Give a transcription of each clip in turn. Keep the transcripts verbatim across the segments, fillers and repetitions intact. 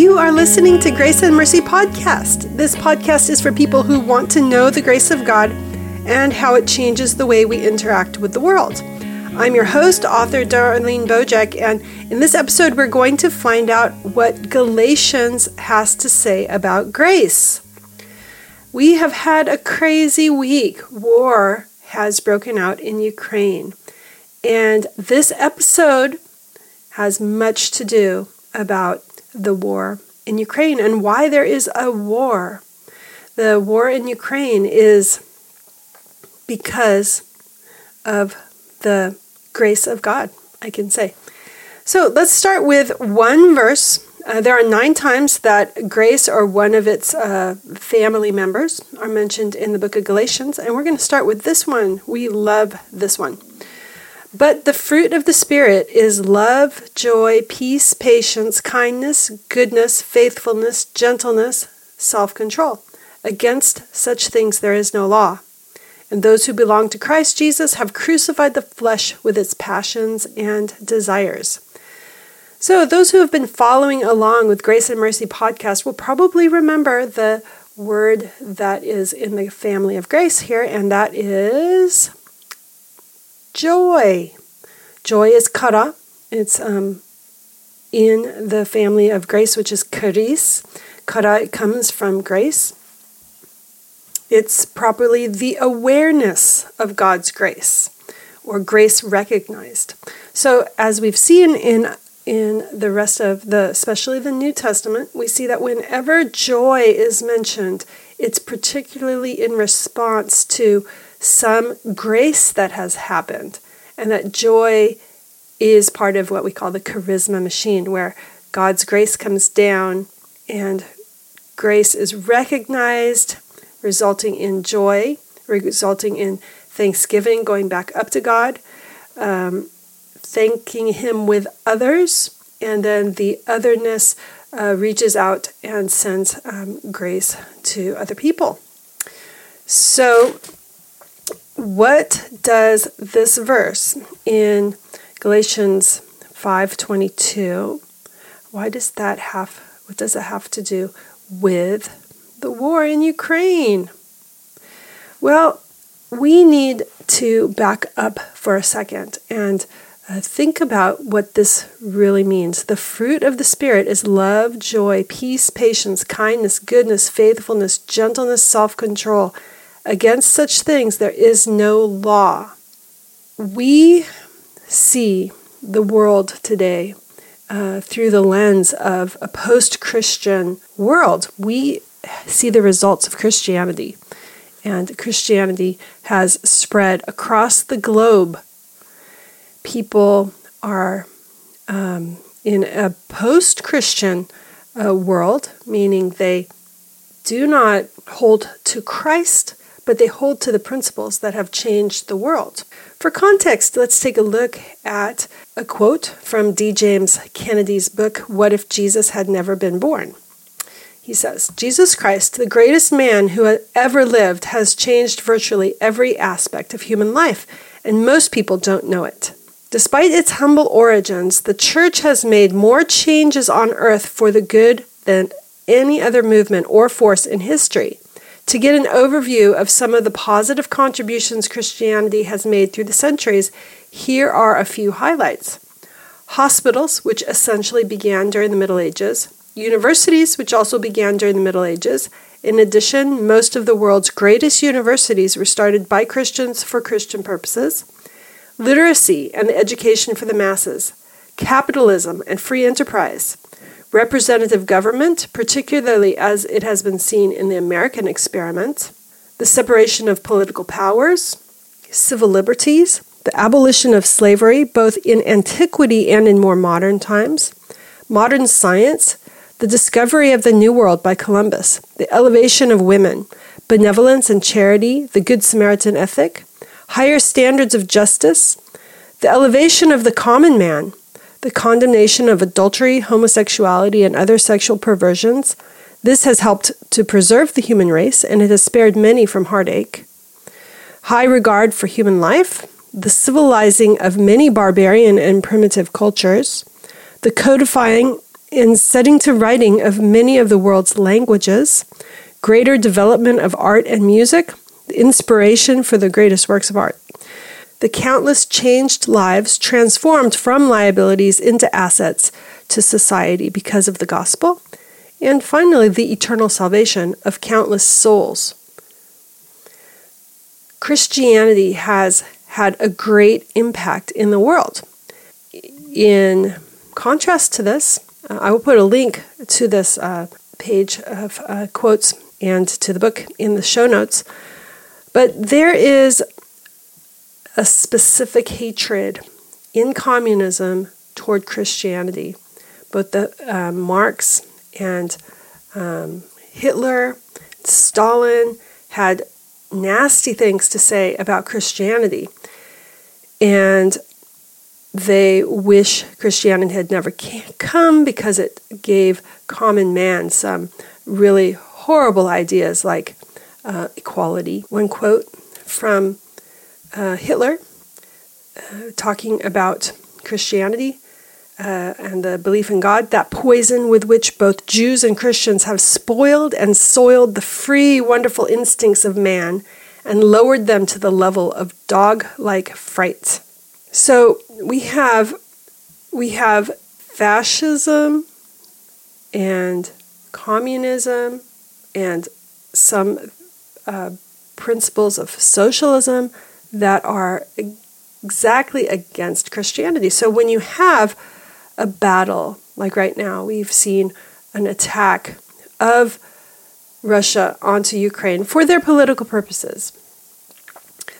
You are listening to Grace and Mercy Podcast. This podcast is for people who want to know the grace of God and how it changes the way we interact with the world. I'm your host, author Darlene Bojek, and in this episode, we're going to find out what Galatians has to say about grace. We have had a crazy week. War has broken out in Ukraine, and this episode has much to do about the war in Ukraine and why there is a war. The war in Ukraine is because of the grace of God, I can say. So let's start with one verse. Uh, there are nine times that grace or one of its uh, family members are mentioned in the book of Galatians, and we're going to start with this one. We love this one. But the fruit of the Spirit is love, joy, peace, patience, kindness, goodness, faithfulness, gentleness, self-control. Against such things there is no law. And those who belong to Christ Jesus have crucified the flesh with its passions and desires. So those who have been following along with Grace and Mercy Podcast will probably remember the word that is in the family of grace here, and that is joy. Joy is kara. It's um, in the family of grace, which is charis. Kara comes from grace. It's properly the awareness of God's grace, or grace recognized. So as we've seen in in the rest of the, especially the New Testament, we see that whenever joy is mentioned, it's particularly in response to some grace that has happened, and that joy is part of what we call the charisma machine, where God's grace comes down and grace is recognized, resulting in joy, resulting in thanksgiving, going back up to God, um, thanking Him with others, and then the otherness uh, reaches out and sends um, grace to other people. So what does this verse in Galatians five twenty-two, why does that have, what does it have to do with the war in Ukraine? Well, we need to back up for a second and uh, think about what this really means. The fruit of the Spirit is love, joy, peace, patience, kindness, goodness, faithfulness, gentleness, self-control. Against such things there is no law. We see the world today uh, through the lens of a post-Christian world. We see the results of Christianity, and Christianity has spread across the globe. People are um, in a post-Christian uh, world, meaning they do not hold to Christ, but they hold to the principles that have changed the world. For context, let's take a look at a quote from D. James Kennedy's book, What If Jesus Had Never Been Born? He says, Jesus Christ, the greatest man who ever lived, has changed virtually every aspect of human life, and most people don't know it. Despite its humble origins, the church has made more changes on earth for the good than any other movement or force in history. To get an overview of some of the positive contributions Christianity has made through the centuries, here are a few highlights. Hospitals, which essentially began during the Middle Ages. Universities, which also began during the Middle Ages. In addition, most of the world's greatest universities were started by Christians for Christian purposes. Literacy and education for the masses. Capitalism and free enterprise. Representative government, particularly as it has been seen in the American experiment, the separation of political powers, civil liberties, the abolition of slavery, both in antiquity and in more modern times, modern science, the discovery of the New World by Columbus, the elevation of women, benevolence and charity, the Good Samaritan ethic, higher standards of justice, the elevation of the common man, the condemnation of adultery, homosexuality, and other sexual perversions. This has helped to preserve the human race, and it has spared many from heartache. High regard for human life, the civilizing of many barbarian and primitive cultures, the codifying in setting to writing of many of the world's languages, greater development of art and music, the inspiration for the greatest works of art. The countless changed lives transformed from liabilities into assets to society because of the gospel, and finally, the eternal salvation of countless souls. Christianity has had a great impact in the world. In contrast to this, uh, I will put a link to this uh, page of uh, quotes and to the book in the show notes, but there is a specific hatred in communism toward Christianity. Both the uh, Marx and um, Hitler, Stalin had nasty things to say about Christianity, and they wish Christianity had never come because it gave common man some really horrible ideas like uh, equality. One quote from Uh, Hitler, uh, talking about Christianity uh, and the belief in God, that poison with which both Jews and Christians have spoiled and soiled the free, wonderful instincts of man and lowered them to the level of dog-like fright. So we have we have fascism and communism and some uh, principles of socialism that are exactly against Christianity. So when you have a battle, like right now, we've seen an attack of Russia onto Ukraine for their political purposes.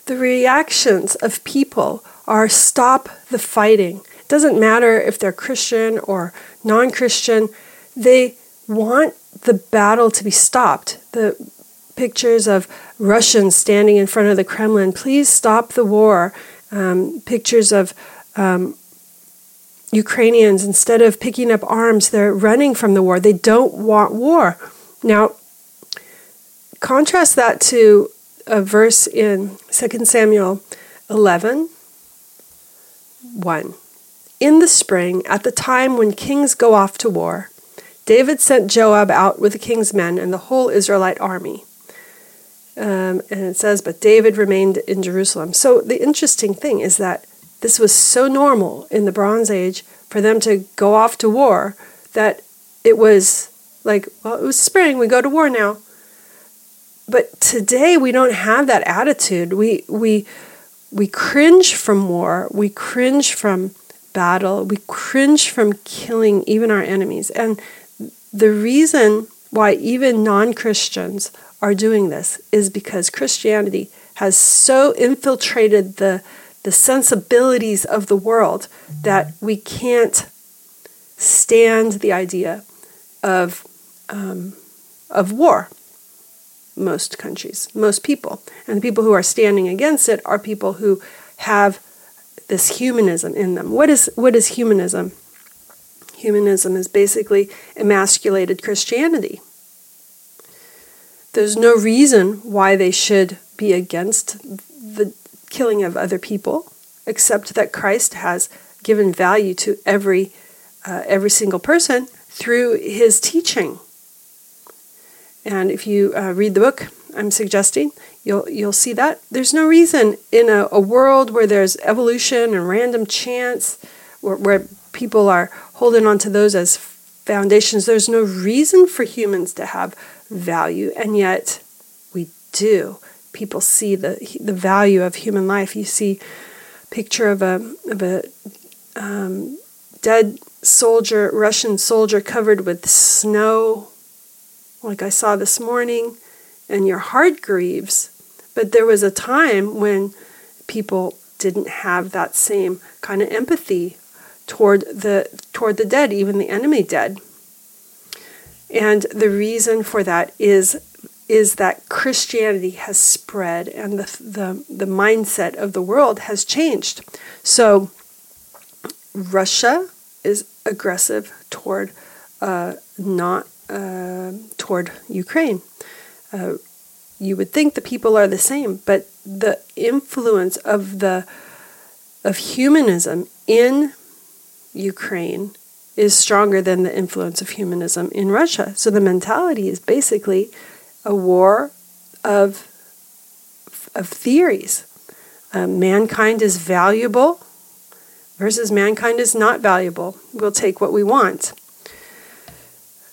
The reactions of people are stop the fighting. It doesn't matter if they're Christian or non-Christian. They want the battle to be stopped. The pictures of Russians standing in front of the Kremlin, please stop the war. Um, pictures of um, Ukrainians, instead of picking up arms, they're running from the war. They don't want war. Now, contrast that to a verse in Second Samuel eleven, one. In the spring, at the time when kings go off to war, David sent Joab out with the king's men and the whole Israelite army. Um, and it says, but David remained in Jerusalem. So the interesting thing is that this was so normal in the Bronze Age for them to go off to war that it was like, well, it was spring, we go to war now. But today we don't have that attitude. We we we cringe from war. We cringe from battle. We cringe from killing even our enemies. And the reason why even non-Christians are doing this is because Christianity has so infiltrated the, the sensibilities of the world that we can't stand the idea of um, of war. Most countries, most people, and the people who are standing against it are people who have this humanism in them. What is what is humanism? Humanism is basically emasculated Christianity. There's no reason why they should be against the killing of other people, except that Christ has given value to every uh, every single person through his teaching. And if you uh, read the book I'm suggesting, you'll you'll see that. There's no reason in a, a world where there's evolution and random chance, where, where people are holding on to those as foundations, there's no reason for humans to have value, and yet we do. People see the the value of human life. You see a picture of a of a um, dead soldier, Russian soldier, covered with snow, like I saw this morning, and your heart grieves. But there was a time when people didn't have that same kind of empathy toward the toward the dead, even the enemy dead. And the reason for that is is that Christianity has spread and the, the the mindset of the world has changed. So Russia is aggressive toward uh, not uh, toward Ukraine. Uh, you would think the people are the same, but the influence of the of humanism in Ukraine is stronger than the influence of humanism in Russia. So the mentality is basically a war of of theories. Uh, mankind is valuable versus mankind is not valuable. We'll take what we want.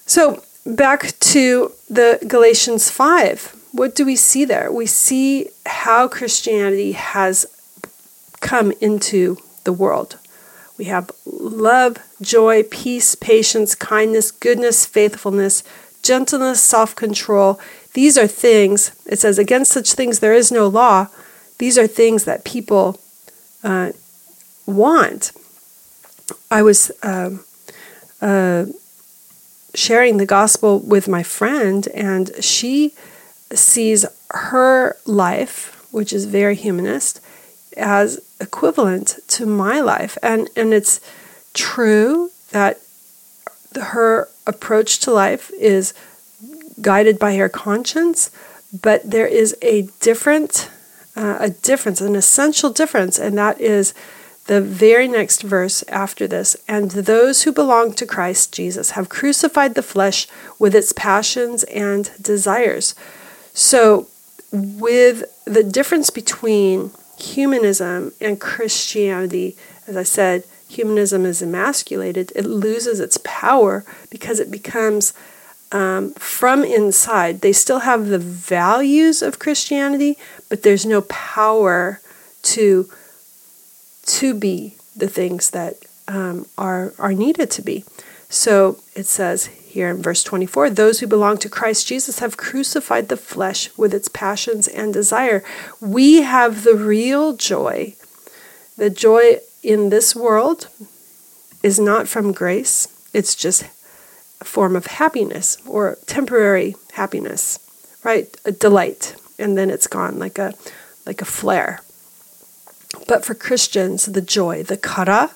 So back to the Galatians five. What do we see there? We see how Christianity has come into the world. We have love, joy, peace, patience, kindness, goodness, faithfulness, gentleness, self-control. These are things, it says, against such things there is no law. These are things that people uh, want. I was um, uh, sharing the gospel with my friend, and she sees her life, which is very humanist, as equivalent to my life. And and it's true that her approach to life is guided by her conscience, but there is a different, uh, a difference, an essential difference, and that is the very next verse after this. And those who belong to Christ Jesus have crucified the flesh with its passions and desires. So with the difference between humanism and Christianity, as I said, humanism is emasculated. It loses its power because it becomes um, from inside. They still have the values of Christianity, but there's no power to to be the things that um, are are needed to be. So it says here in verse twenty-four, those who belong to Christ Jesus have crucified the flesh with its passions and desire. We have the real joy. The joy in this world is not from grace. It's just a form of happiness or temporary happiness, right? A delight. And then it's gone like a, like a flare. But for Christians, the joy, the kara,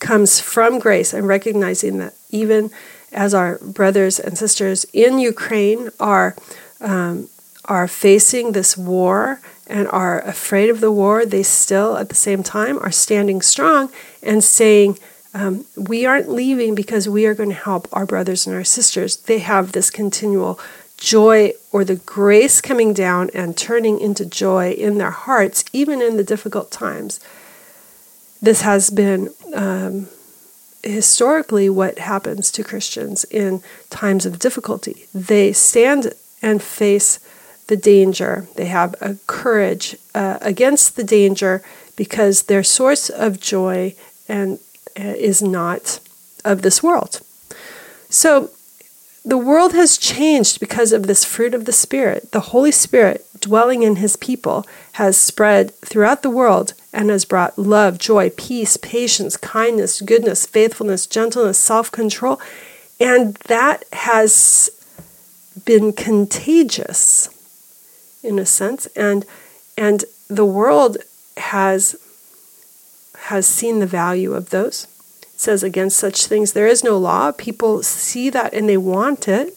comes from grace, and recognizing that even as our brothers and sisters in Ukraine are um, are facing this war and are afraid of the war, they still at the same time are standing strong and saying, um, we aren't leaving because we are going to help our brothers and our sisters. They have this continual joy, or the grace coming down and turning into joy in their hearts, even in the difficult times. This has been um, historically what happens to Christians in times of difficulty. They stand and face the danger. They have a courage uh, against the danger because their source of joy and uh, is not of this world. So the world has changed because of this fruit of the Spirit. The Holy Spirit dwelling in his people has spread throughout the world and has brought love, joy, peace, patience, kindness, goodness, faithfulness, gentleness, self-control. And that has been contagious in a sense. And and the world has has seen the value of those. It says, against such things there is no law. People see that and they want it.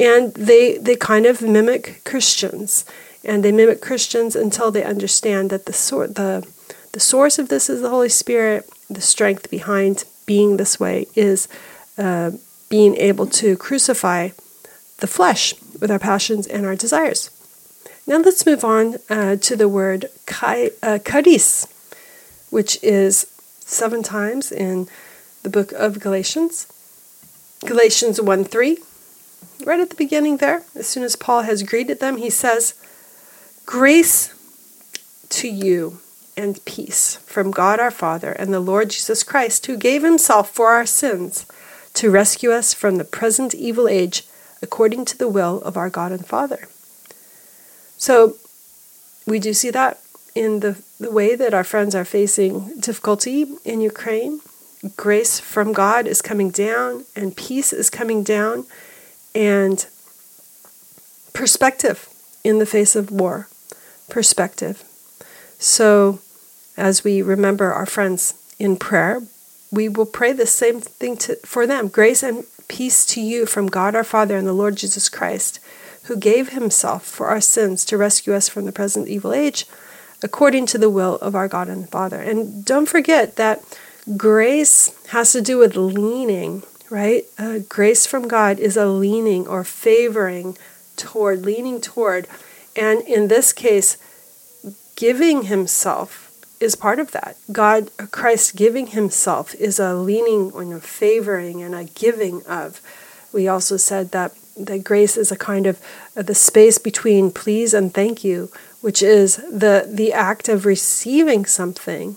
And they they kind of mimic Christians. And they mimic Christians until they understand that the sor- the the source of this is the Holy Spirit. The strength behind being this way is uh, being able to crucify the flesh with our passions and our desires. Now let's move on uh, to the word kai, uh, charis, which is seven times in the book of Galatians. Galatians one three, right at the beginning there, as soon as Paul has greeted them, he says, grace to you and peace from God our Father and the Lord Jesus Christ, who gave himself for our sins to rescue us from the present evil age according to the will of our God and Father. So we do see that in the, the way that our friends are facing difficulty in Ukraine. Grace from God is coming down and peace is coming down and perspective in the face of war. Perspective. So as we remember our friends in prayer, we will pray the same thing to, for them. Grace and peace to you from God our Father and the Lord Jesus Christ, who gave himself for our sins to rescue us from the present evil age, according to the will of our God and Father. And don't forget that Grace has to do with leaning, right? Uh, grace from God is a leaning or favoring toward, leaning toward. And in this case, giving himself is part of that. God, Christ giving himself is a leaning and a favoring and a giving of. We also said that, that grace is a kind of uh, the space between please and thank you, which is the, the act of receiving something,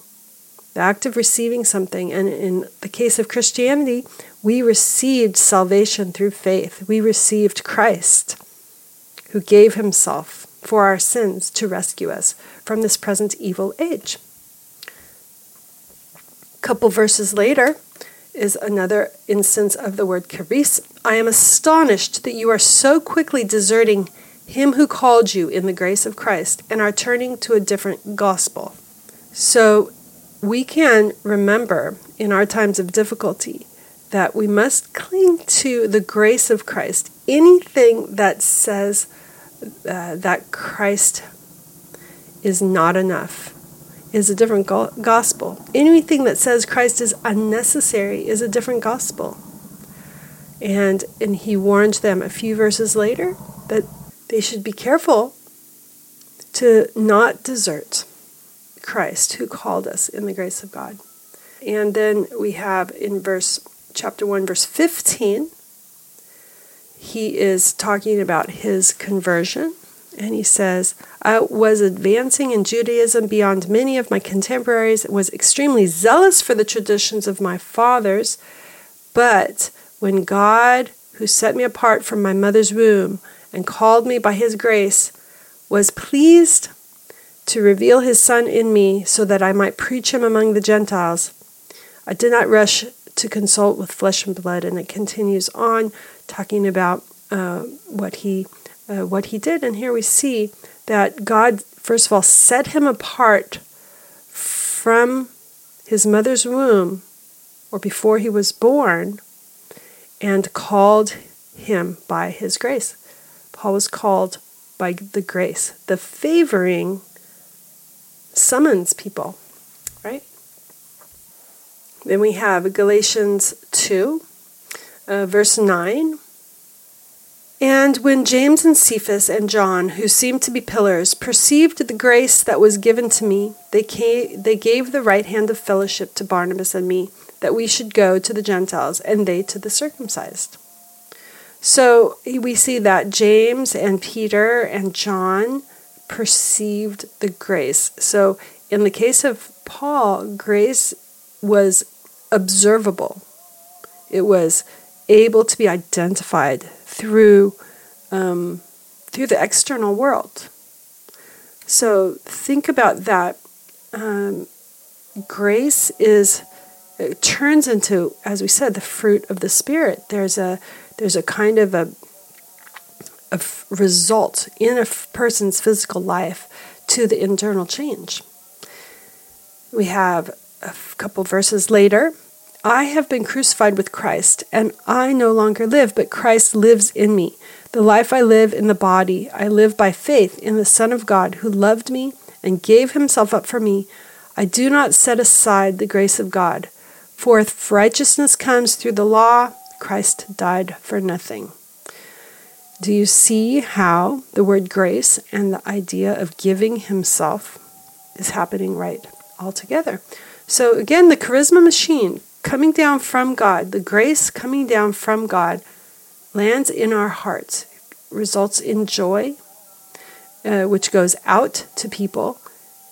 the act of receiving something. And in the case of Christianity, we received salvation through faith. We received Christ, who gave himself for our sins to rescue us from this present evil age. A couple verses later is another instance of the word charis. I am astonished that you are so quickly deserting him who called you in the grace of Christ and are turning to a different gospel. So we can remember in our times of difficulty that we must cling to the grace of Christ. Anything that says uh, that Christ is not enough is a different go- gospel. Anything that says Christ is unnecessary is a different gospel. And and he warned them a few verses later that they should be careful to not desert Christ, who called us in the grace of God. And then we have in verse chapter one, verse fifteen, he is talking about his conversion. And he says, I was advancing in Judaism beyond many of my contemporaries, was extremely zealous for the traditions of my fathers. But when God, who set me apart from my mother's womb, and called me by his grace, was pleased to reveal his Son in me so that I might preach him among the Gentiles. I did not rush to consult with flesh and blood. And it continues on talking about uh, what he uh, what he did. And here we see that God, first of all, set him apart from his mother's womb, or before he was born, and called him by his grace. Paul was called by the grace. The favoring summons people, right? Then we have Galatians two, uh, verse nine. And when James and Cephas and John, who seemed to be pillars, perceived the grace that was given to me, they came, they gave the right hand of fellowship to Barnabas and me, that we should go to the Gentiles, and they to the circumcised. So we see that James and Peter and John perceived the grace. So in the case of Paul, grace was observable. It was able to be identified through um, through the external world. So think about that. Um, grace is it turns into, as we said, the fruit of the Spirit. There's a There's a kind of a, a result in a person's physical life to the internal change. We have a couple verses later. I have been crucified with Christ, and I no longer live, but Christ lives in me. The life I live in the body, I live by faith in the Son of God, who loved me and gave himself up for me. I do not set aside the grace of God. For if righteousness comes through the law, Christ died for nothing. Do you see how the word grace and the idea of giving himself is happening right all together? So again, the charisma machine coming down from God, the grace coming down from God, lands in our hearts, results in joy, uh, which goes out to people,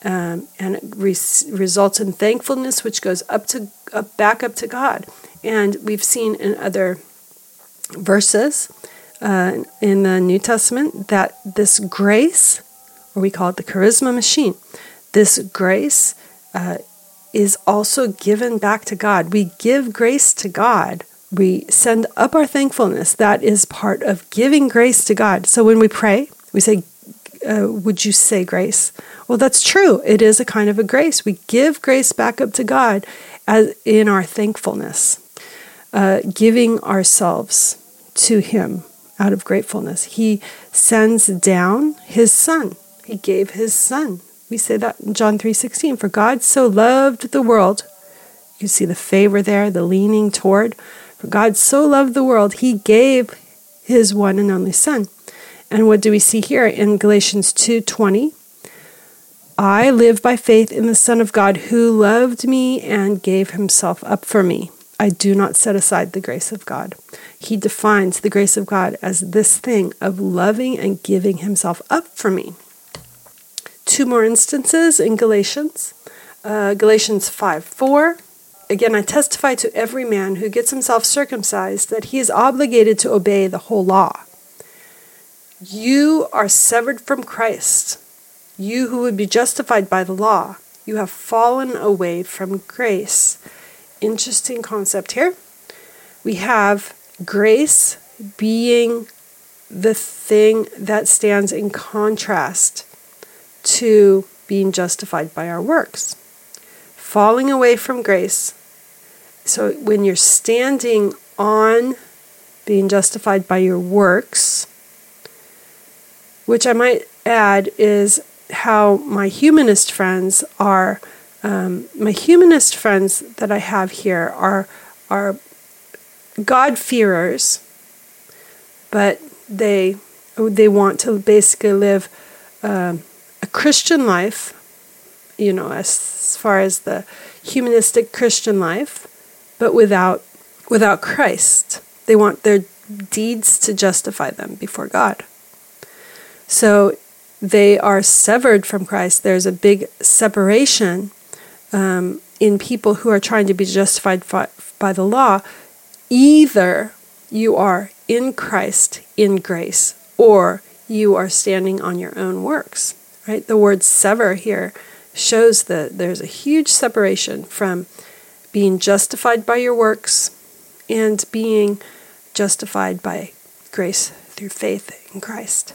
um, and it re- results in thankfulness, which goes up to up, back up to God. And we've seen in other verses uh, in the New Testament that this grace, or we call it the charisma machine, this grace uh, is also given back to God. We give grace to God. We send up our thankfulness. That is part of giving grace to God. So when we pray, we say, uh, would you say grace? Well, that's true. It is a kind of a grace. We give grace back up to God as in our thankfulness. Uh, giving ourselves to him out of gratefulness. He sends down his Son. He gave his Son. We say that in John three sixteen, for God so loved the world You see the favor there, the leaning toward. For God so loved the world, he gave his one and only Son. And what do we see here in Galatians two twenty? I live by faith in the Son of God who loved me and gave himself up for me. I do not set aside the grace of God. He defines the grace of God as this thing of loving and giving himself up for me. Two more instances in Galatians. Uh, Galatians five four. Again, I testify to every man who gets himself circumcised that he is obligated to obey the whole law. You are severed from Christ. You who would be justified by the law, you have fallen away from grace. Interesting concept here. We have grace being the thing that stands in contrast to being justified by our works. Falling away from grace. So when you're standing on being justified by your works, which I might add is how my humanist friends are, um, my humanist friends that I have here are, are God-fearers, but they, they want to basically live um, a Christian life, you know, as far as the humanistic Christian life, but without without Christ. They want their deeds to justify them before God. So they are severed from Christ. There's a big separation um, in people who are trying to be justified by, by the law. Either you are in Christ, in grace, or you are standing on your own works, right? The word sever here shows that there's a huge separation from being justified by your works and being justified by grace through faith in Christ.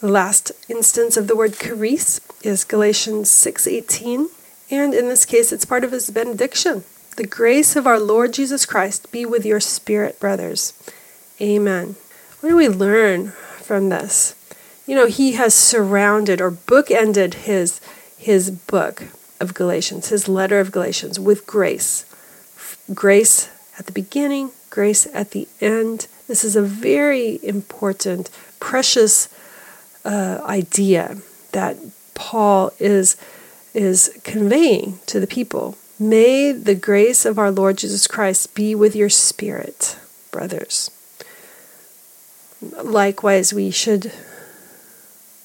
The last instance of the word charis is Galatians six eighteen, and in this case it's part of his benediction. The grace of our Lord Jesus Christ be with your spirit, brothers. Amen. What do we learn from this? You know, he has surrounded or bookended his his book of Galatians, his letter of Galatians, with grace. Grace at the beginning, grace at the end. This is a very important, precious Uh, idea that Paul is is conveying to the people. May the grace of our Lord Jesus Christ be with your spirit, brothers. Likewise, we should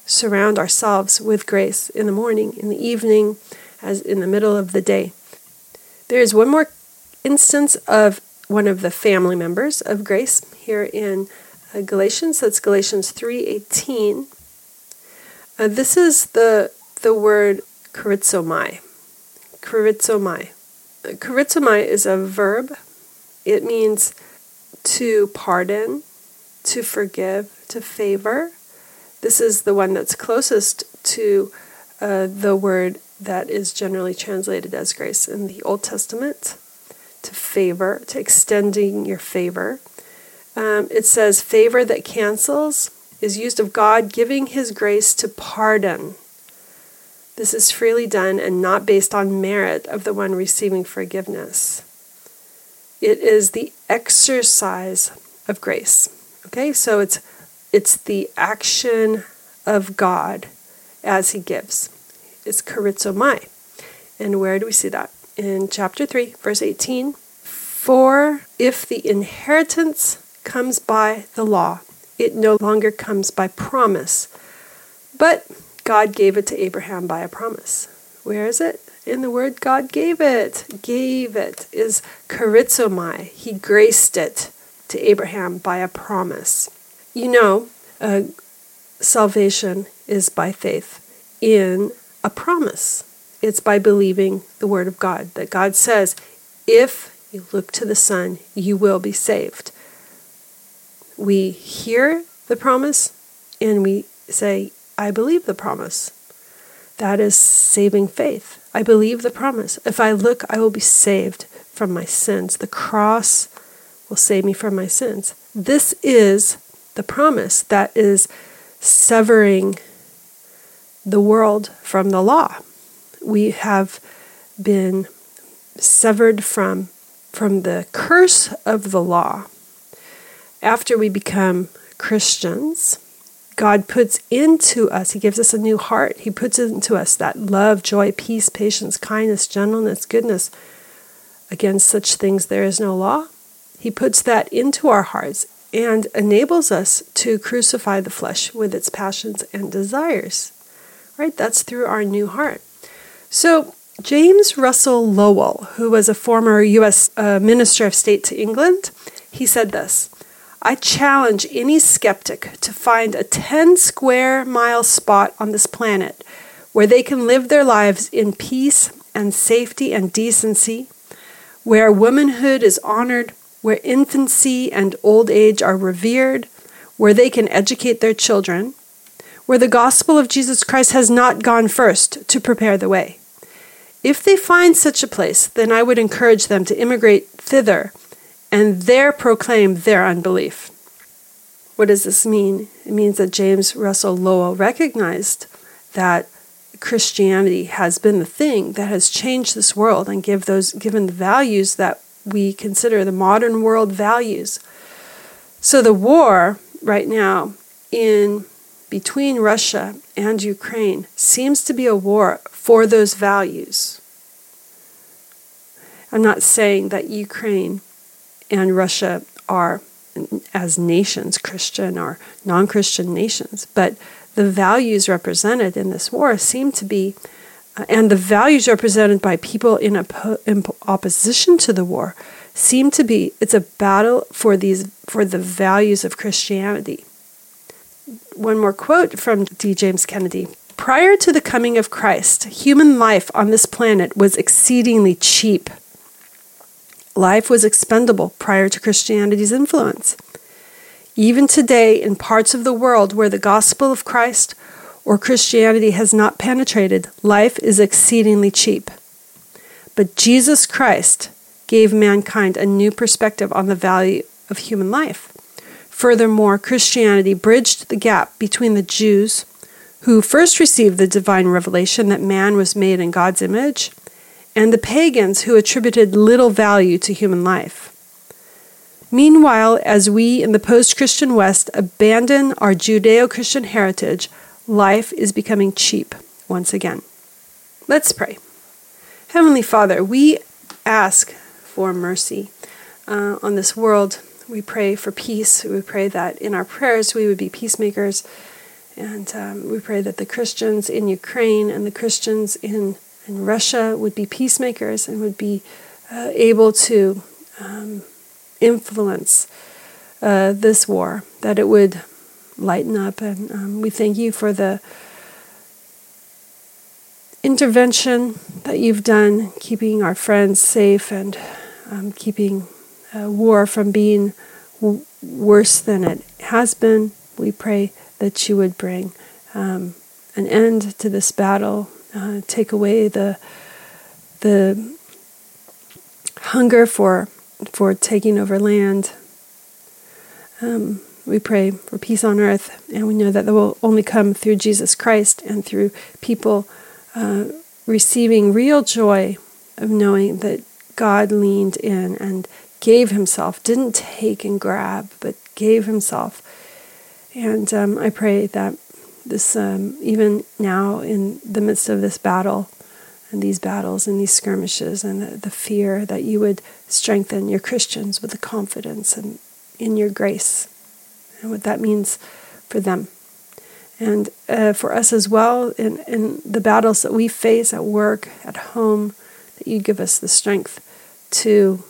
surround ourselves with grace in the morning, in the evening, as in the middle of the day. There is one more instance of one of the family members of grace here in uh, Galatians. That's Galatians three eighteen. Uh, this is the the word charizomai. Charizomai. Charizomai is a verb. It means to pardon, to forgive, to favor. This is the one that's closest to uh, the word that is generally translated as grace in the Old Testament. To favor, to extending your favor. Um, it says favor that cancels is used of God giving his grace to pardon. This is freely done and not based on merit of the one receiving forgiveness. It is the exercise of grace. Okay, so it's it's the action of God as he gives. It's charizomai. And where do we see that? In chapter three, verse eighteen. For if the inheritance comes by the law, it no longer comes by promise, but God gave it to Abraham by a promise. Where is it? In the word God gave it. Gave it is charizomai. He graced it to Abraham by a promise. You know, uh, salvation is by faith in a promise. It's by believing the word of God, that God says, if you look to the Son, you will be saved. We hear the promise, and we say, I believe the promise. That is saving faith. I believe the promise. If I look, I will be saved from my sins. The cross will save me from my sins. This is the promise that is severing the world from the law. We have been severed from from the curse of the law. After we become Christians, God puts into us, he gives us a new heart. He puts into us that love, joy, peace, patience, kindness, gentleness, goodness. Against such things there is no law. He puts that into our hearts and enables us to crucify the flesh with its passions and desires. Right? That's through our new heart. So James Russell Lowell, who was a former U S uh, Minister of State to England, he said this: I challenge any skeptic to find a ten square mile spot on this planet where they can live their lives in peace and safety and decency, where womanhood is honored, where infancy and old age are revered, where they can educate their children, where the gospel of Jesus Christ has not gone first to prepare the way. If they find such a place, then I would encourage them to immigrate thither and there proclaim their unbelief. What does this mean? It means that James Russell Lowell recognized that Christianity has been the thing that has changed this world and give those given the values that we consider the modern world values. So the war right now in between Russia and Ukraine seems to be a war for those values. I'm not saying that Ukraine and Russia are, as nations, Christian or non-Christian nations, but the values represented in this war seem to be, and the values represented by people in, oppo- in opposition to the war seem to be, it's a battle for these for the values of Christianity. One more quote from D. James Kennedy. Prior to the coming of Christ, human life on this planet was exceedingly cheap. Life was expendable prior to Christianity's influence. Even today, in parts of the world where the gospel of Christ or Christianity has not penetrated, life is exceedingly cheap. But Jesus Christ gave mankind a new perspective on the value of human life. Furthermore, Christianity bridged the gap between the Jews, who first received the divine revelation that man was made in God's image, and the pagans who attributed little value to human life. Meanwhile, as we in the post-Christian West abandon our Judeo-Christian heritage, life is becoming cheap once again. Let's pray. Heavenly Father, we ask for mercy uh, on this world. We pray for peace. We pray that in our prayers we would be peacemakers. And um, we pray that the Christians in Ukraine and the Christians in, in Russia would be peacemakers and would be uh, able to um, influence uh, this war, that it would lighten up. And um, we thank you for the intervention that you've done, keeping our friends safe and um, keeping Uh, war from being w- worse than it has been. We pray that you would bring um, an end to this battle, uh, take away the the hunger for for taking over land. Um, we pray for peace on earth, and we know that that will only come through Jesus Christ and through people uh, receiving real joy of knowing that God leaned in and gave himself, didn't take and grab, but gave himself. And um, I pray that this, um, even now in the midst of this battle and these battles and these skirmishes and the, the fear, that you would strengthen your Christians with the confidence and in your grace and what that means for them. And uh, for us as well, in, in the battles that we face at work, at home, that you give us the strength to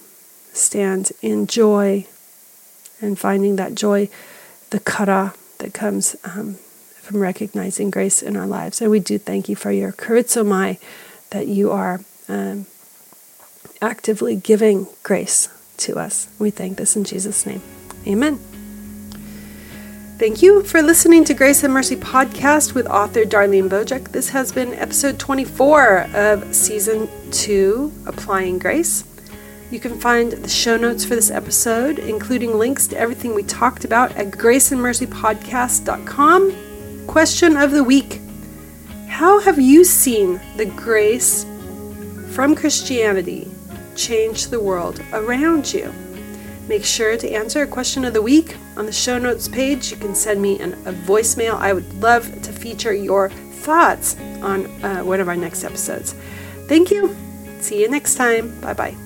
stand in joy and finding that joy, the kara that comes um, from recognizing grace in our lives. And we do thank you for your karitsomai, that you are um, actively giving grace to us. We thank this in Jesus' name. Amen. Thank you for listening to Grace and Mercy Podcast with author Darlene Bojek. This has been episode twenty-four of season two, Applying Grace. You can find the show notes for this episode, including links to everything we talked about, at grace and mercy podcast dot com. Question of the week: how have you seen the grace from Christianity change the world around you? Make sure to answer a question of the week on the show notes page. You can send me an, a voicemail. I would love to feature your thoughts on uh, one of our next episodes. Thank you. See you next time. Bye-bye.